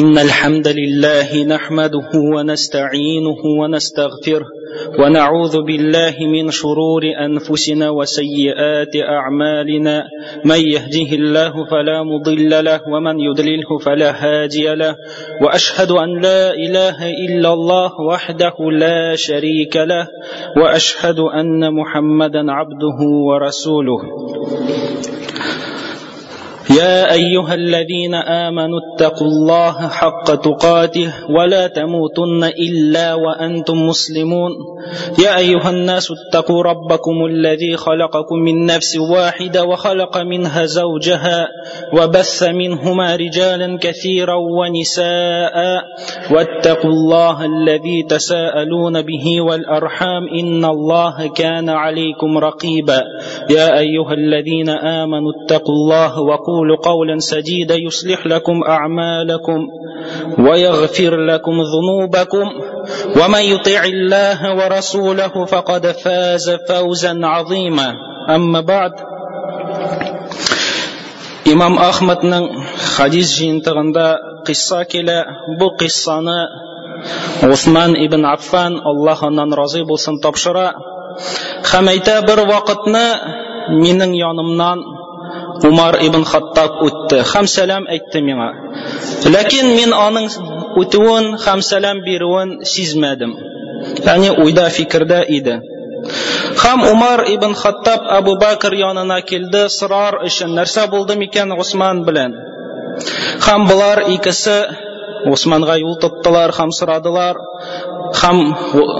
إن الحمد لله نحمده ونستعينه ونستغفره ونعوذ بالله من شرور أنفسنا وسيئات أعمالنا من يهده الله فلا مضل له ومن يضلله فلا هادي له وأشهد أن لا إله إلا الله وحده لا شريك له وأشهد أن محمدا عبده ورسوله يا أيها الذين آمنوا اتقوا الله حق تقاته ولا تموتن إلا وأنتم مسلمون يا أيها الناس اتقوا ربكم الذي خلقكم من نفس واحدة وخلق منها زوجها وبث منهما رجالا كثيرا ونساء واتقوا الله الذي تساءلون به والأرحام إن الله كان عليكم رقيبا يا أيها الذين آمنوا اتقوا الله وقولوا قولا سديدا يصلح لكم أعمالكم ويغفر لكم ذنوبكم ومن يطع الله ورسوله فقد فاز فوزا عظيما أما بعد إمام أحمد حديث جنتغندا قصة كلا بقصنا عثمان ابن عفان الله أن رزيب سنتبشرا خميتا بروقتنا من يانمنا Умар ибн Хаттаб өтті. Хам сәлам айтты миңа. Ләкин мен аның өтуін, хам сәлам беруін сезмәдім. Яғни ойда фикірде иді. Хам Умар ибн Хаттаб Абу Бакр янына келді, сырар үшін нәрсе болды мекен Усман білән. Хам бұлар икісі Усманға юл тұттылар, хам сұрадылар. Хам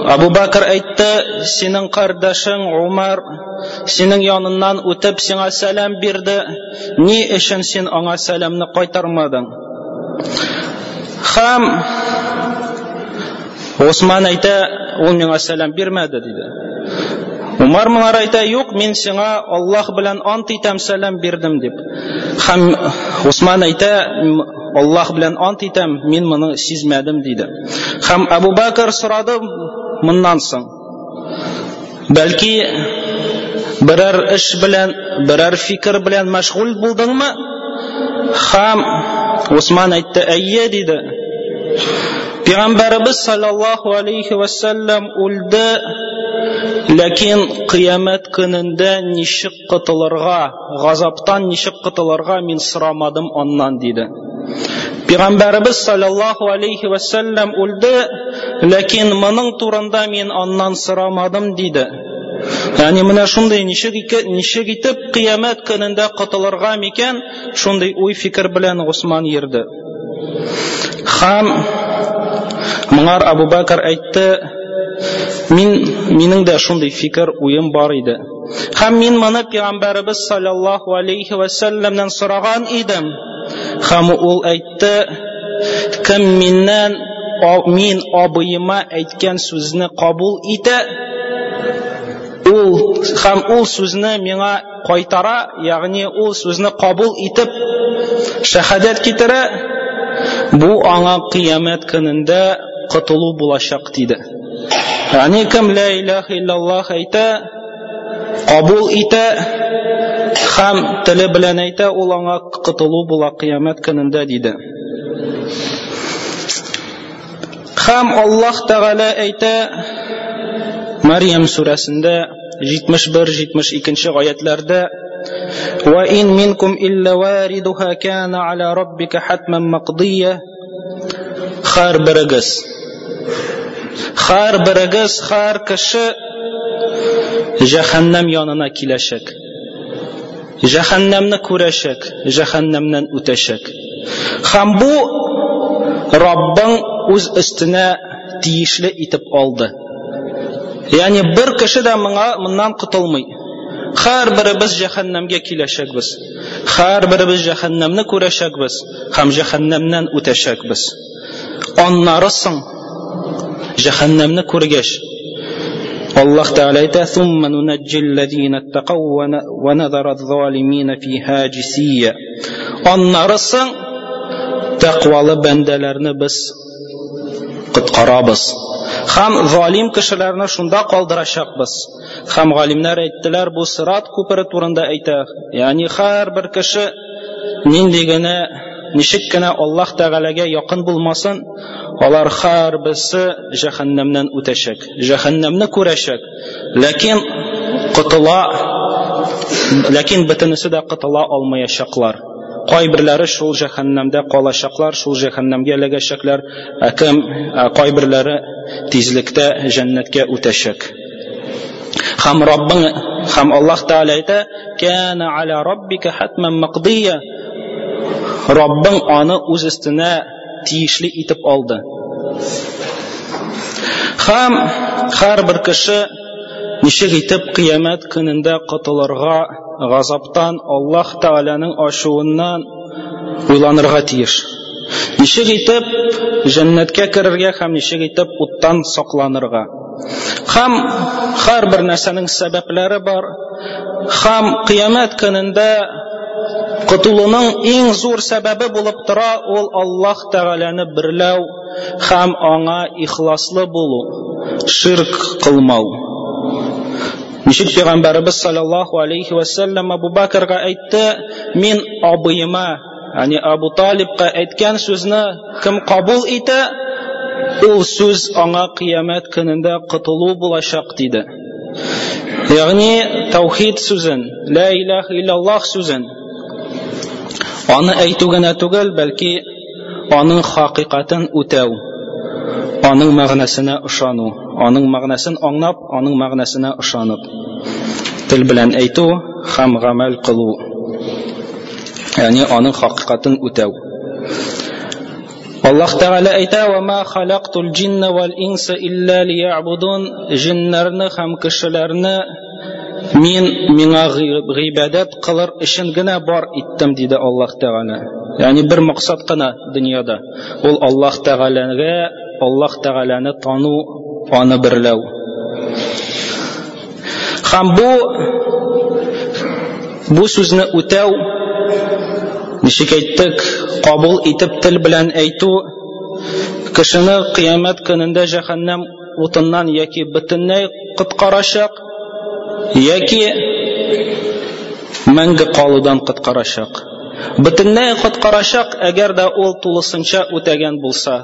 Абу Бакр айтты, сенің қардашың Умар сенің янынан өтіп сеңа сәлем берді, не үшін сен аңа сәлемні қайтармадың? Хам Осман айта, ол меңа сәлем бермеді дейді. Умар мұнар айта, жоқ, мен сеңа Аллах білән ант итәм сәлем бердім деп. Хам Осман айта, Аллах білән ант итәм, мен мұны сезмәдім дейді. Хам Абу Бәкір сұрады, мұннансың. Бәлки бірәр іш білән, бірәр фикір білән мәшғул болдыңмы? Хам Осман айтты, әйе дейді. Пейғамбарыбыз салаллаху алейхи вассалам өлді, ләкин қиямет күнінде нешік қытыларға, ғазаптан нешік қытыларға мен сұрамадым оннан дейді. Пейғамбарыбыз салаллаху алейхи вассалам өлді, ләкин мұның турында мен аннан сұрамадым дейді. Яғни мына шундай нешік етіп қиямет күнінде құтылырға мекен, шундай ой фикір білән Осман ерді. Хам мұңар Абу Бәкір айтты, менің де шундай фикір ойым бар еді. Хам мен мұны Пейғамбарыбыз салаллаху алейхи вассаламнан сұраған едім. Хам ол айтты, кім мен абыйыма айткен сөзіні қабыл ете, хам ол сөзіні меңа қайтара, яғни ол сөзіні қабыл етіп, шахадат кетірі, бұл аңа қиямет күнінде құтылу болашақ дейді. Яғни кім ла илаха иллаллах айта, қабыл ете, хам тілі білән айта, ол аңа құтылу бола қиямет күнінде дейді. Хам Аллах тағала айта, Мәриям сүрәсінде 71-72 ғаятларда, «Ва ин минкум илла варидуха кәна аля раббика хатман мақдия». Хар бірігіз, хар кіші жаханнам янына келешек. Жаханнамны көрәшек, жаханнамнан өтәшек. Хам бу Раббың өз үстіне тиешлі итіп алды. Яғни бір кіші де мұннан құтылмай. Хар бірі біз жаханнамге келешек біз. Хар бірі біз жаханнамны көрәшек біз. Хам жаханнамнан өтәшек біз. Аннарысың жаханнамны көргеш. Аллах Тағала айта, «Сумма нунәджи ләзина аттақау ва назара залимина фиха жисия». Аннарысың тәқвалы бәндәләрні біз құтқарабыз. Хам залим кішілеріні шунда қалдырашақбыз. Хам ғалимнар әйттілер, бұл сырат көпірі турында әйтәқ. Яғни хар бір кіші мен дегені Nişikkina Allah Teala'ya yakın bulmasın, onlar her birisi cehennemden öteşek, cehennemden kureşek. Lakin bitinisi de qıtıla almayacaklar. Qaybirləri şul cehennemde qalacaklar, şul cehennemge eləcəklər, qaybirləri tezlikdə cənnətə öteşek. Ham Rabbin, ham Allah Teala aytdı: "Kana ala rabbika hatman maqdiya." Rabbin onu öz üstünə tiyişli itib aldı. Ham hər bir kişi нишек итеп кыямат көнендә кытылырга, газаптан, Аллаһ Тәгаләнең ашуыннан уйланырга тиеш. Нишек итеп җәннәткә керергә һәм нишек итеп уттан сакланырга. Һәм һәр бер нәрсәнең сәбәпләре бар. Һәм кыямат көнендә кытылуның иң зур сәбәбе булып тора ул Аллаһ Тәгаләне берләү һәм аңа ихласлы булу, ширк кылмау. Ничек Пәйгамбәрбез саллаллаху алейхи ва саллям Абу Бакрга әйтте: "Мин абыйыма, яни Абу Талибка әйткән сүзне кем кабул итә, ул сүз аңа кыямат көнендә кытылу булачак" диде. Ягъни тәүхид сүзен, ла илаха илляллах сүзен аны әйтү генә түгел, бәлки аның хакыйкатен үтәү, аның мәгънәсенә ышану, аның мәгънәсен аңлап, аның мәгънәсенә ышанып, тел белән әйтү һәм гамәл кылу, ягъни аның хакыйкатын үтәү. Аллаһ Тәгалә әйтә: "Ва ма халактул джинна вал инса илля лиябудун", джиннарны һәм кешеләрне мин миңа гыйбадат кылыр өчен генә бар иттем, диде Аллаһ Тәгалә. Ягъни бер максат кына дөньяда, ул Аллаһ Тәгаләгә, Аллаһ Тәгаләне тану, аны берләү. Һәм бу сүзне үтәү, ничек әйттек, кабул итеп тел белән әйтү, кешене кыямат көнендә җәһәннәм утыннан яки бөтенләй коткарачак, яки мәңге калудан коткарачак. Бөтенләй коткарачак, әгәр дә ул тулысынча үтәгән булса.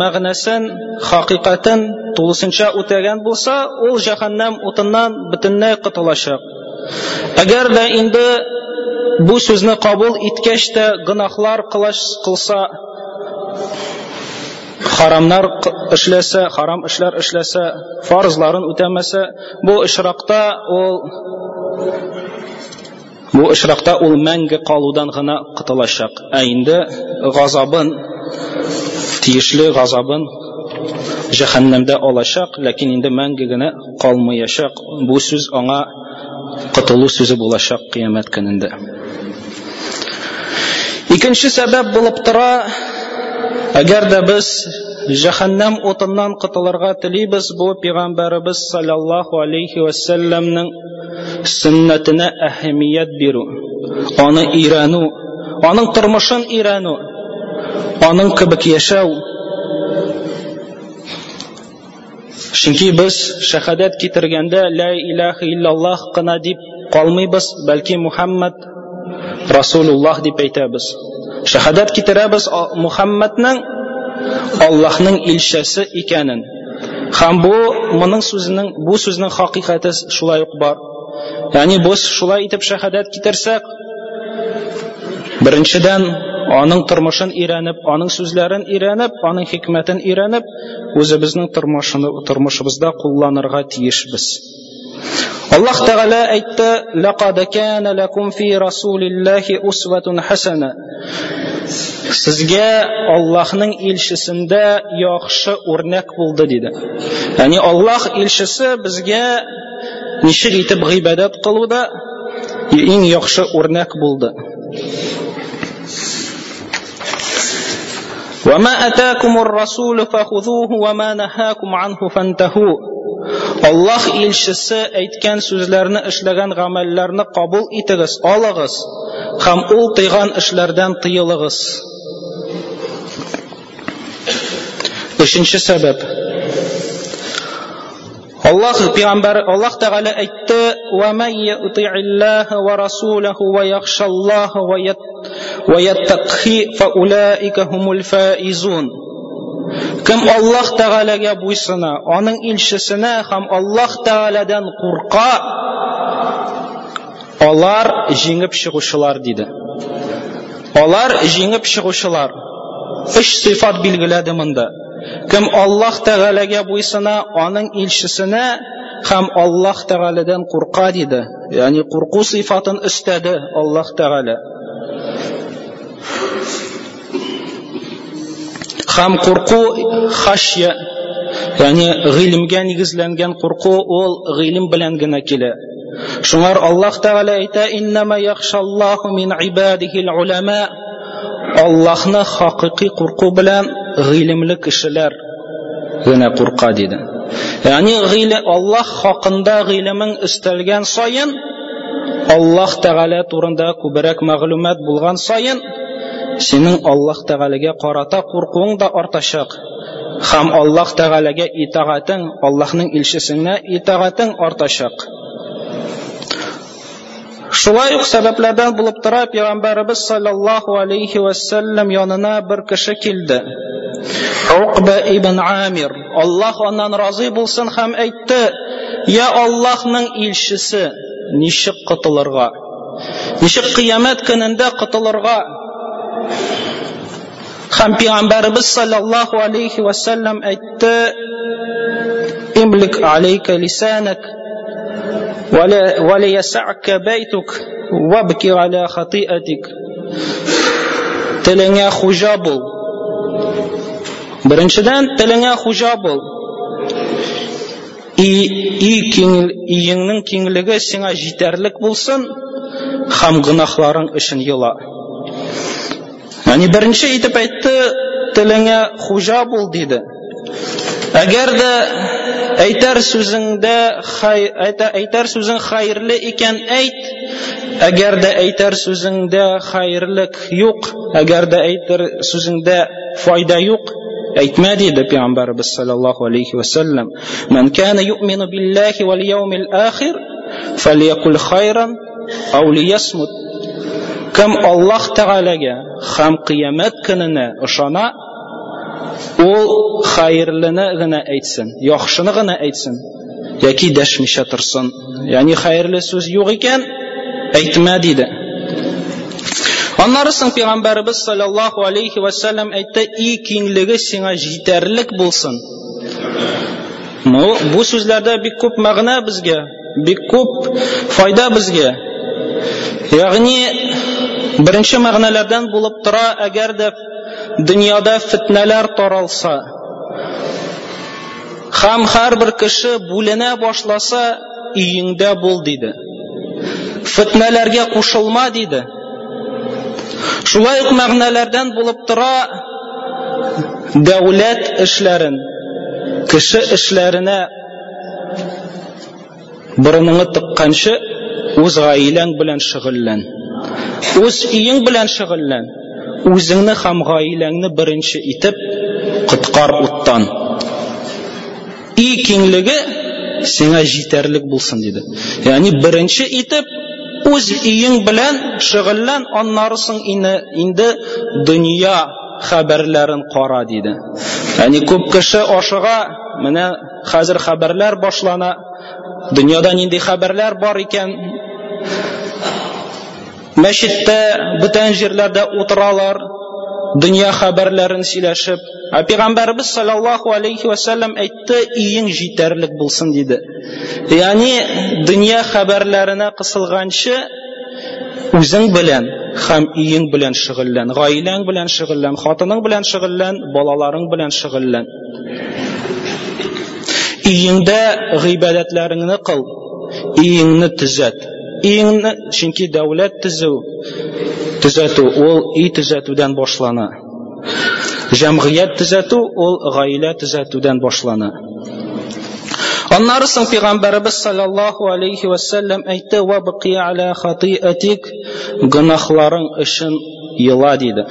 Мәгънәсен, хакыйкатен тулысынча үтәгән булса, ул җәһәннәм утыннан бөтенләй котылачак. Әгәр дә инде бу сүзне кабул иткәч тә гынахлар кылса, харамнар эшләсә, харам эшләр эшләсә, фарзларын үтәмәсә, бу очракта ул мәңге калудан гына котылачак. Ә инде тиешле газабын җәһәннәмдә алачак, ләкин инде мәңге генә калмаячак. Бу сүз аңа котылу сүзе булачак кыямат көнендә. Икенче сәбәп булып тора, әгәр дә без җәһәннәм утыннан котылырга телибез, бу Пәйгамбәрбез саллаллаху алейхи ва саллямның сөннәтенә әһәмият бирү, аны өйрәнү, аның тормышын өйрәнү, аның кебек яшәү. Чөнки без шәһадәт китергәндә ла илаха илляллах кына дип калмыйбыз, бәлки Мухаммад Расулуллах дип әйтәбез. Шәһадәт китерәбез Мухаммадның Аллаһның илчәсе икәнен. Һәм бу сүзнең хакыйкаты шулай ук бар. Яни без шулай итеп шәһадәт китерсәк, беренчедән аның тормышын өйрәнеп, аның сүзләрен өйрәнеп, аның хикмәтен өйрәнеп, үзебезнең тормышыбызда кулланырга тиешбез. Аллаһ Тәгалә әйтте: "Лакад кана лакум фи расулиллахи усватун хасана". Сезгә Аллаһның илчесендә яхшы үрнәк булды, диде. Яни Аллаһ илчесе безгә ничек итеп гыйбадат кылуда иң яхшы үрнәк булды. وَمَا أَتَاكُمُ الرَّسُولُ فَخُذُوهُ وَمَا نَهَاكُمْ عَنْهُ فَانْتَهُوا. Аллаһ илчесе әйткән сүзләрне, эшләгән гамәлләрне кабул итегез, алыгыз, һәм ул тыйган эшләрдән тыелыгыз. Өченче сәбәп. Аллаһ Тәгалә әйтте: "Ва ман йути'иллаһа ва расулаһу ва яхшаллаһа ва وَيَتَّقْهِ فَأُولَٰئِكَ هُمُ الْفَائِزُونَ. Kim Allah Teala'ga bo'ysina, onun ilshisini ham Allah Teala'dan qo'rqa, ular jengib chiquvchilar dedi. Ular jengib chiquvchilar. Uch sifat belgiladi bunda. Kim Allah Teala'ga bo'ysina, onun ilshisini ham Allah Teala'dan qo'rqa dedi. Ya'ni qo'rquv sifatini istadi Allah Teala. Ham qo'rquv xashya, ya'ni g'ilmga negizlangan qo'rquv, ol g'ilm bilangina kela. Shular Alloh taolo ayta innama yaxshallohu min ibadihil ulama. Allohni haqiqiy qo'rquv bilan g'ilmli kishilar yana qo'rqa dedi. Ya'ni g'ilm Alloh haqida g'ilming istalgan sayin Alloh taolo to'rinda ko'proq ma'lumot bo'lgan sayin sening Alloh Taolaga qarata qo'rquving da ortashaq. Ham Alloh Taolaga itoating, Allohning ilshisiga itoating ortashaq. Shulay sabablardan bo'lib turib payg'ambarimiz sollallohu alayhi vasallam yonina bir kishi keldi. Uqba ibn Amir, Alloh ondan rozi bo'lsin, ham aytdi: "Ya Allohning ilshisi, nishiq qatlarga, nishiq qiyomat kunida qatlarga." Ham payg'ambarimiz sallallohu alayhi vasallam aytdi: "Imlik alayka lisanak va la yas'aka baytuk wabki ala khati'atik." Tilingga xujo bo'l. Birinchidan tilingga xujo bo'l. Iyingning kengligi senga yetarlik bo'lsin, ham gunohlaring ishin yo'la. Ya'ni birinchi aytib aytdi, tilingga xujo bo'l dedi. Agarda aytar so'zing xayrli ekan ayt, agarda aytar so'zingda xayrlik yo'q, agarda aytar so'zingda foyda yo'q, aytma dedi payg'ambarimiz sollallohu alayhi vasallam. Man kana yu'minu billahi wal yawmil akhir falyaqul khayran aw liyasmut. Kim Alloh taolaga ham qiyomat kunini ishona, u xayrligini aytsin, yaxshiligini aytsin yoki dashmisha tursin. Ya'ni xayrli so'z yo'q ekan aytma dedi. Onlarning payg'ambarimiz sollallohu alayhi vasallam aytdi: "Ey kengligi senga yetarlik bo'lsin." Bu so'zlarda bir ko'p ma'no bizga, bir ko'p foyda bizga. Ya'ni birinchi ma'nolardan bo'lib tura, agarda dunyoda fitnalar taralsa, ham har bir kishi bo'lina boshlasa, uyingda bo'l dedi. Fitnalarga qo'shilma dedi. Shulay ma'nolardan bo'lib tura, davlat ishlarini, kishi ishlarini biriningni tiqqancha o'z oilang bilan shug'ullan. O'z uying bilan shug'ullan. O'zingni ham oilangni birinchi etib qutqar o'tdan. Kengligi senga yetarlik bo'lsin dedi. Ya'ni birinchi etib o'z uying bilan shug'ullan, onlarsing endi dunyo xabarlarin qora dedi. Ya'ni ko'p kishi oshiga mana hozir xabarlar boshlana, dunyoda endi xabarlar bor ekan. Masjidda, butun yerlarda o'tiralar, dunyo xabarlarini silashib. Payg'ambarimiz sollallohu alayhi vasallam aytdi: "Iying yetarlik bo'lsin" dedi. Ya'ni dunyo xabarlarini qisilgancha o'zing bilan, ham iying bilan shug'ullan, oilang bilan shug'ullan, xotining bilan shug'ullan, bolalaring bilan shug'ullan. Iyingda g'ibodatlaringni qil, iyingni tuzat. Iyingni, chunki davlat tuzatuv, ol uy tuzatuvdan boshlana. Jamg'iyat tuzatuv, ol oila tuzatuvdan boshlana. Onlarsing payg'ambarimiz sollallohu alayhi vasallam aytdi: "Va baqi ala khati'atik", gunohlaring ishin yila dedi.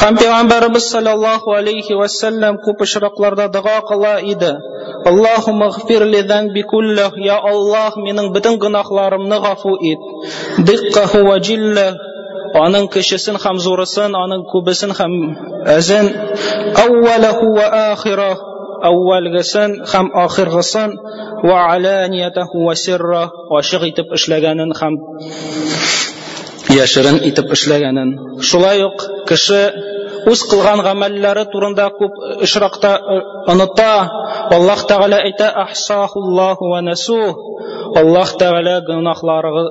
Ham payg'ambarimiz sollallohu alayhi vasallam ko'p ishroqlarda duo qilar edi. Allohumma ighfir li dhanbi kullahu, ya Alloh mening butun gunohlarimni g'afur et. Diqqahu va jillahu аның кешесен хам зурысын, аның күбесен хам әзен, әуәләху ва ахира, әуәлгесен хам ахиргысын, ва аланиятаху ва сирра, ашық итеп эшләгәнен хам яшерен итеп эшләгәнен. Шулай ук кеше үз кылган гамәлләре турында күп ишракта оныта. Аллаһ Тәгалә әйтә: "Ахсахуллаһу ва насуһ". Аллаһ Тәгалә гынахларыгыз,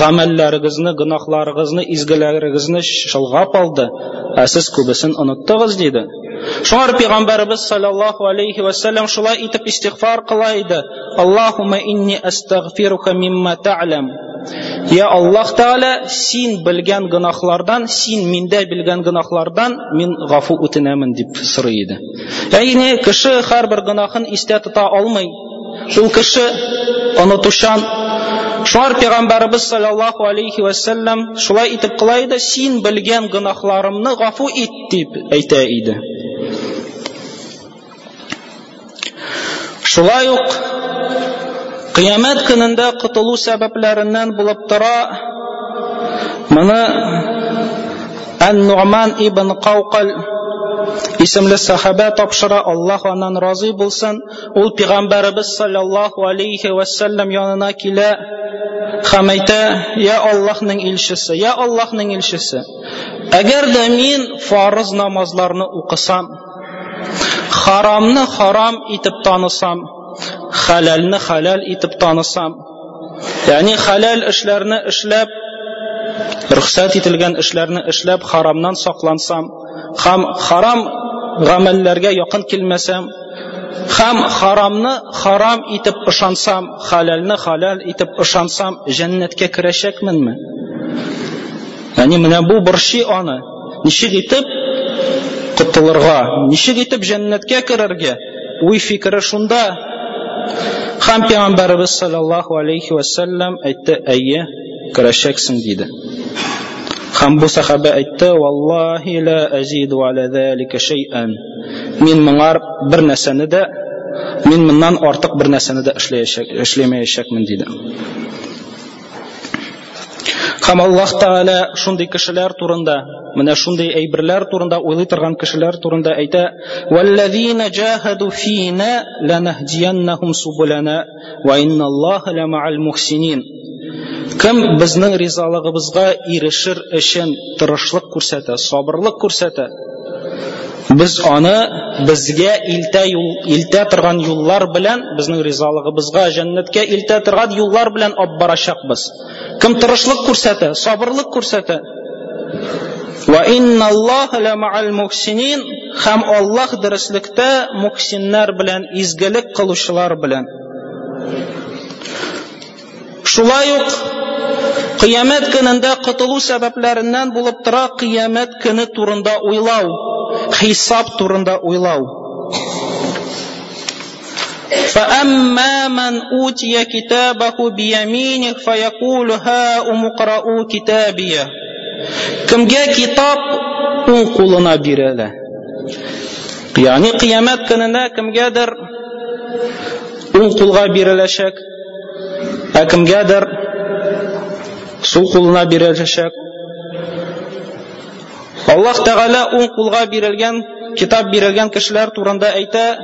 гамәлләрегезне, гынахларыгызны, изгеләрегезне шылгап алды, ә сез күбесен оныттыгыз диде. Шуңар пәйгамбәрбез саллаллаһу алейхи ва сәллям шулай итеп истигъфар кыла иде: "Аллаһумма инни астагъфирука мимма та'лам". Я Аллаһ Тәгалә, син белгән гынахлардан, син миндә белгән гынахлардан мин гафу үтенәмен дип сорый иде. Ягъни кеше һәрбер гынахын истә тота алмый. Шул кеше онытушан. Шуңар пәйгамбәрбез саллаллаһу алейхи ва сәллям шулай итеп кыла иде: "Син белгән гынахларымны гафу ит" дип әйтә иде. Шулай ук Қиямет көнендә кытылу сәбәпләреннән булып тора. Моны Ан-Нуъман ибн Каукаль исемле сахаба тапшыра, Аллаһ аннан разый булсын. Ул пәйгамбәрбез саллаллаһу алейхи ва сәллям янына килә һәм әйтә: "Я Аллаһның илшесе, я Аллаһның илшесе, әгәр дә мин фарыз намазларны укысам, харамны харам итеп танысам, халялны халал итеп танысам, ягъни халал эшләрне эшләп, рөхсәт ителгән эшләрне эшләп, харамнан саклансам, һәм харам гамәлләргә якын килмәсәм, һәм харамны харам итеп ышансам, халалны халал итеп ышансам, җәннәткә керәчәкменме?" Ягъни менә бу борчый аны. Ничек итеп котылырга, ничек итеп җәннәткә керергә? Уй фикере шунда. Һәм пәйгамбәрбез саллаллаһу алейхи ва сәллям әйтте: "Әйе, керәчәксең" диде. Һәм бу сахаба әйтте: "Валлаһи ла азиду аля залика шәйъән". Мин моңар бер нәрсәне дә, мин моннан артык бер нәрсәне дә эшләмәячәкмен диде. Һәм Аллаһ Тәгалә шундый кешеләр турында, менә шундый әйберләр турында, уйлый торган кешеләр турында әйтә: "Валлазина джахаду фина ланахдияннахум субулана ва инналлаха ламаал мухсинин". Кем безнең ризалыгыбызга ирешер өчен тырышлык күрсәтә, сабырлык күрсәтә, без аны безгә илтә торган юллар белән, безнең ризалыгыбызга, җәннәткә илтә торган юллар белән алып барачакбыз. Кем тырышлык күрсәтә, сабырлык күрсәтә. Ва инналлаха ламаал мухсинин. Һәм Аллаһ дөреслектә мухсиннәр белән, изгелек кылучылар белән. Шулай ук Кыямәт көнендә кытылу сәбәпләреннән булып тора кыямәт көне турында уйлау, хисап турында уйлау. فَأَمَّا مَنْ أُوتِيَ كِتَابَهُ بِيَمِينِهِ فَيَقُولُ هَاؤُمُ اقْرَءُوا كِتَابِيَهْ. Кемгә китап уң кулына бирелә. Ягъни кыямәт көнендә кемгәдер уң кулга биреләчәк, ә кемгәдер сул кулына биреләчәк. Аллаһ Тәгалә уң кулга бирелгән, китап бирелгән кешеләр турында әйтә: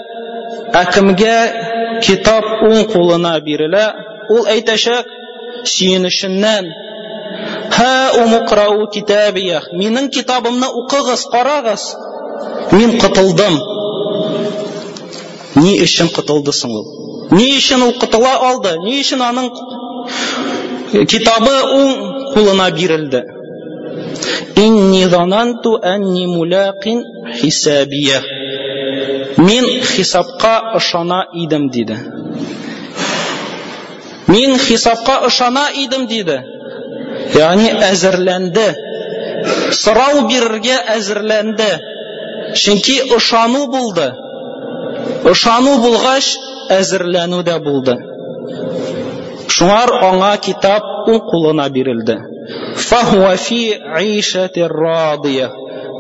"Ә кемгә китап уң кулына бирелә, ул әйтәчәк сөенешеннән: Һауму икрау китабия. Минең китабымны укыгыз, карагыз. Мин котылдым". Ни өчен котылды соң ул? Ни өчен ул котыла алды? Ни өчен аның китабы уң кулына бирелде? "Инни зананту анни мулакин хисабия". Мин хисапка ышана идем диде. Мин хисапка ышана идем диде. Ягъни әзерләнде. Сорау бирергә әзерләнде. Чөнки ышану булды. Ышану булгач, әзерләнү дә булды. Шуңар аңа китап уң кулына бирелде. "Фахуа фи аишати радия".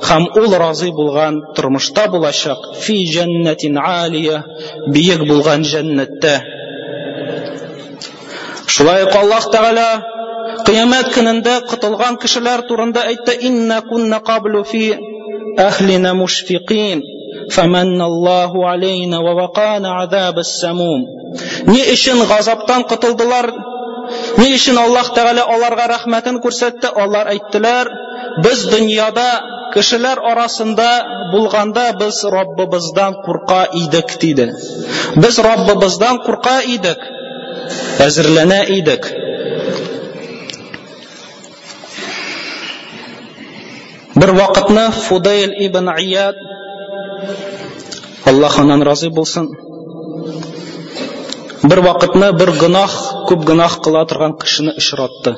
Һәм ул разый булган тормышта булачак. "Фи джәннәтин алия". Биек булган джәннәттә. Шулай ук Аллаһ Тәгалә qiyamət günündə qıtılğan kişilər turında aytdı: "İnna kunna qablu fi ahlina mushfiqin, famanna Allahu alayna wa waqana azabas-samum." Ne işin gazaptan qıtıldılar? Ne işin Allah Teala onlara rahmetini gösterdi? Onlar aytdılar: "Biz dünyada кешеләр арасында булганда без Раббыбыздан курка идек" диде. Без Раббыбыздан курка идек, әзерләнә идек. Бер вакытны Фудейл ибн Ияд, Аллаһ аннан разый булсын, бер вакытны бер гынах, күп гынах кыла торган кешене очратты.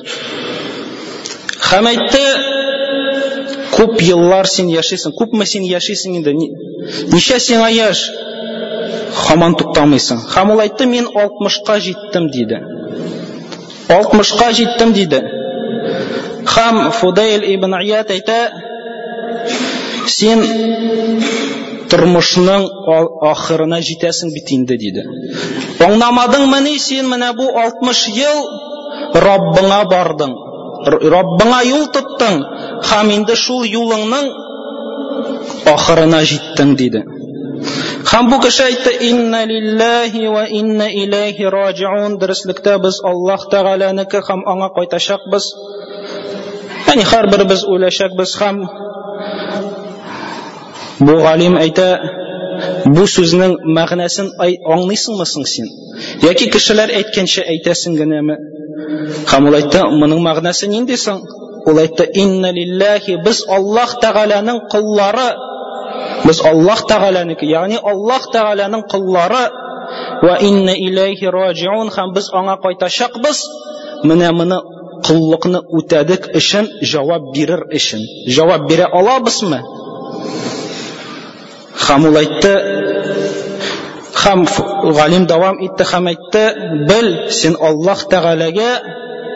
Һәм әйтте: "Күп еллар син яшисең, күпме син яшисең инде? Ничә сиңа яш? Хаман туктамыйсың." Һәм ул әйтте: "Мин 60-ка җиттем" диде. 60-ка җиттем диде. Һәм Фудейл ибн Ияд әйтә: "Син тормышның ахырына җитәсең бит инде" диде. "Аңламадыңмы ни син? Менә бу 60 ел Раббыңа бардың. Раббыңа юл тоттың, һәм инде шул юлыңның ахырына җиттең" диде. Һәм бу кеше әйтте: "Инна лиллаһи ва инна илайһи раджиун", дөреслекдә без Аллаһ Тәгаләнеке һәм аңа кайтачакбыз. Яни һәрберебез үләчәкбез. Һәм бу галим әйтә: "Бу сүзнең мәгънәсен аңлыйсыңмы син? Яки кешеләр әйткәнчә әйтәсең генәме?" Һәм ул әйтте: "Моның мәгънәсе нинди соң?" Ул әйтте: "Инна лиллаһи", без Аллаһ Тәгаләнең кыллары, без Аллаһ Тәгаләнеке, ягъни Аллаһ Тәгаләнең кыллары, ва инна илайһи раджиун, һәм без аңа кайтачакбыз. Менә моны кыллыкны үтәдек өчен, җавап бирер өчен. Җавап бирә алабызмы?" Һәм ул әйтте, һәм галим дәвам итте һәм әйтте: "Бел, син Аллаһ Тәгаләгә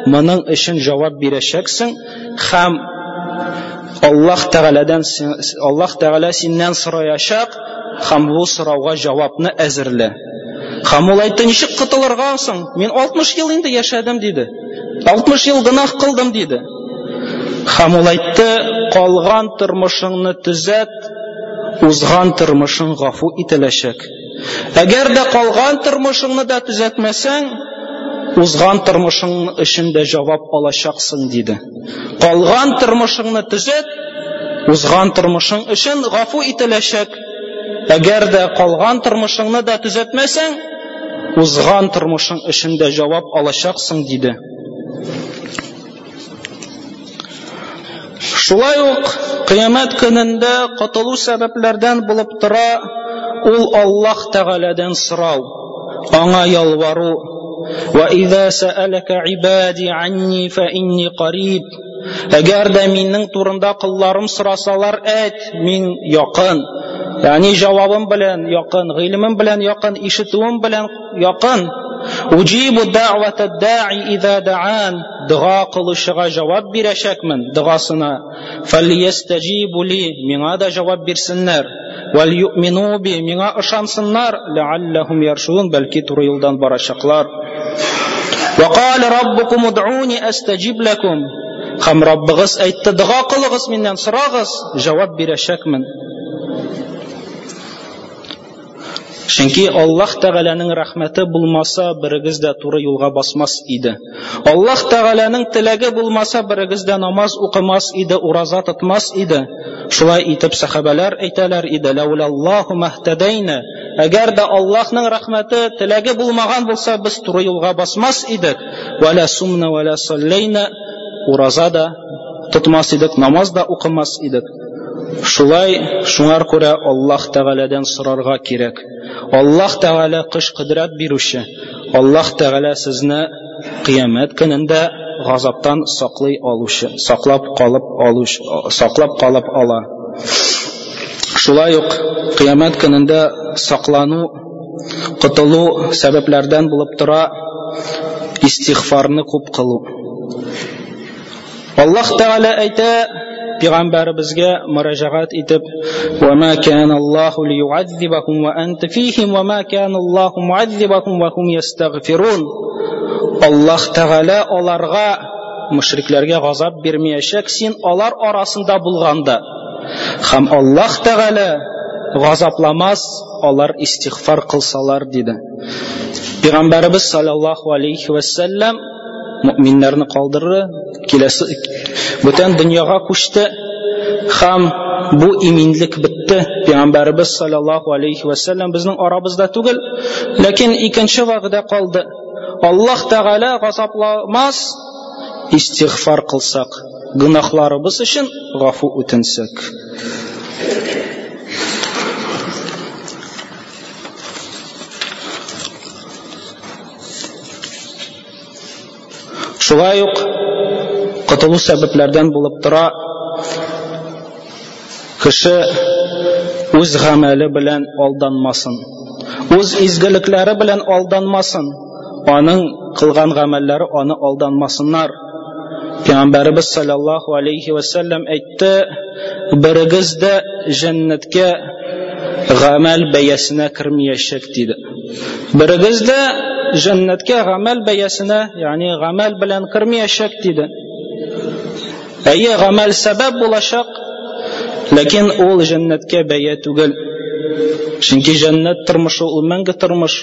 моның өчен җавап бирәчәксең, һәм Аллаһ Тәгалә синнән сораячак, һәм бу сорауга җавапны әзерлә." Һәм ул әйтте: "Ничек кытылыргансың? Мин 60 ел инде яшәдем" диде. "60 ел гынах кылдым" диде. Һәм ул әйтте: "Калган тормышыңны төзәт, узган тормышың гафу ителәчәк. Әгәр дә калган тормышыңны да төзәтмәсәң, узган тормышың өчен дә җавап алачаксың" диде. Калган тормышыңны төзәт, узган тормышың өчен гафу ителәчәк. Әгәр дә калган тормышыңны да төзәтмәсәң, узган тормышың өчен дә җавап алачаксың" диде. Шулай ук кыямәт көнендә кытылу сәбәпләрдән булып тора ул Аллаһ Тәгаләдән сорау, аңа ялвару. "Ва иза саалака ибади анни фа инни кариб", әгәр дә минең турында кылларым сорасалар, әйт: "Мин якын", ягъни җавабым белән якын, гыйлемем белән якын, ишетүем белән якын. "Уҗибу даъвата ддаи иза даан", дуа кылышыга җавап бирәчәкмен, дуасына. "Фалиястаҗибу ли", миңа да җавап бирсеннәр. "Вал юъмину би", миңа ышансыннар. "Лааллахум яршуун", бәлки туры юлдан барачаклар. "Ва кала раббукум удъуни астаҗиб лакум", һәм Раббыгыз әйтте: "Дуа кылыгыз, миннән сорагыз, җавап бирәчәкмен". Чөнки Аллаһ Тәгаләнең рәхмәте булмаса, берегез дә туры юлга басмас иде. Аллаһ Тәгаләнең теләге булмаса, берегез дә намаз укымас иде, ураза тотмас иде. Шулай итеп сахабалар әйтәләр иде: "Лаулаллаһу махтадайна", әгәр дә Аллаһның рәхмәте, теләге булмаган булса, без туры юлга басмас идек. "Вала сумна вала саллайна", ураза да тотмас идек, намаз да укымас идек. Шулай, шуңар күрә Аллаһ Тәгаләдән сорарга кирәк. Аллаһ Тәгалә кыш кыдрат бирүче. Аллаһ Тәгалә сезне кыямәт көнендә газаптан саклый алучы, саклап калып ала. Шулай ук кыямәт көнендә саклану, кытылу сәбәпләрдән булып тора истигъфарны күп кылу. Аллаһ Тәгалә әйтә Пәйгамбәребезгә мөрәҗәгать итеп: "Ва ма кана Аллаһу лиюъадзибакум ва анта фихим ва ма кана Аллаһу муъадзибакум ва хум ястагъфирун". Аллаһ Тәгалә аларга мушрикләргә газап бирмәячәк, син алар арасында булганда. Хам Аллаһ Тәгалә газапламас, алар истигъфар кылсалар диде. Пәйгамбәрбез саллаллаһу алейхи ва саллям мؤминнәрне калдырды, киләсе бүтән дөньяга күчте. Хам бу иминлек битте. Пәйгамбәрбез саллаллаһу алейхи ва саллям безнең арабызда түгел, ләкин икенче вагыда калды. Аллаһ Тәгалә газапламас, истигъфар кылсак, гынахларыбыз өчен гафу үтенсәк. Шулай ук котылу сәбәпләрдән булып тора, кеше үз гамәле белән алданмасын, үз изгелекләре белән алданмасын, аның кылган гамәлләре аны алданмасыннар. Пәйгамбәрбез саллаллаһу алейхи ва саллям әйтте: "Берегез дә җәннәткә гамәл бәясенә кермәячәк" диде. Берегез дә җәннәткә гамәл бәясенә, ягъни гамәл белән кермәячәк диде. Әйе, гамәл сәбәп булачак, ләкин ул җәннәткә бәя түгел. Чөнки җәннәт тормышы ул мәңге тормыш.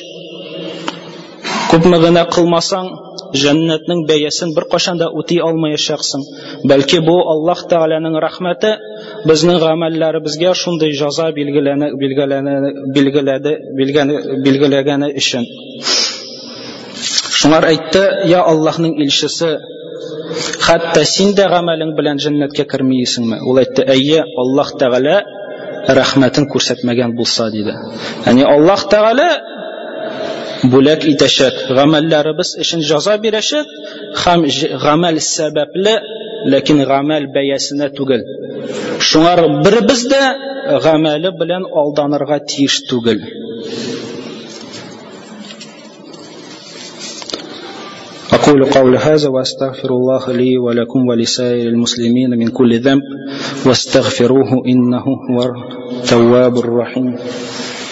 Күпме генә кылмасаң, җәннәтнең бәясен бер кашан да үти алмаячаксың. Бәлки бу Аллаһ Тәгаләнең рәхмәте, безнең гамәлләребезгә шундый җәза билгеләгәне өчен. Шуңар әйтте: "Я Аллаһның илчесе, хәтта син дә гамәлең белән җәннәткә кермисеңме?" Ул әйтте: "Әйе, Аллаһ Тәгалә рәхмәтен күрсәтмәгән булса" диде. Яни Аллаһ Тәгалә бүләк итәчәк, гамәлләребез өчен җәза бирәчәк, һәм гамәл сәбәпле, ләкин гамәл бәясенә түгел. Шуңар беребез дә гамәле белән алданырга тиеш түгел. أقول قول هذا وأستغفر الله لي ولكم ولسائر المسلمين من كل ذنب واستغفروه إنه هو التواب الرحيم.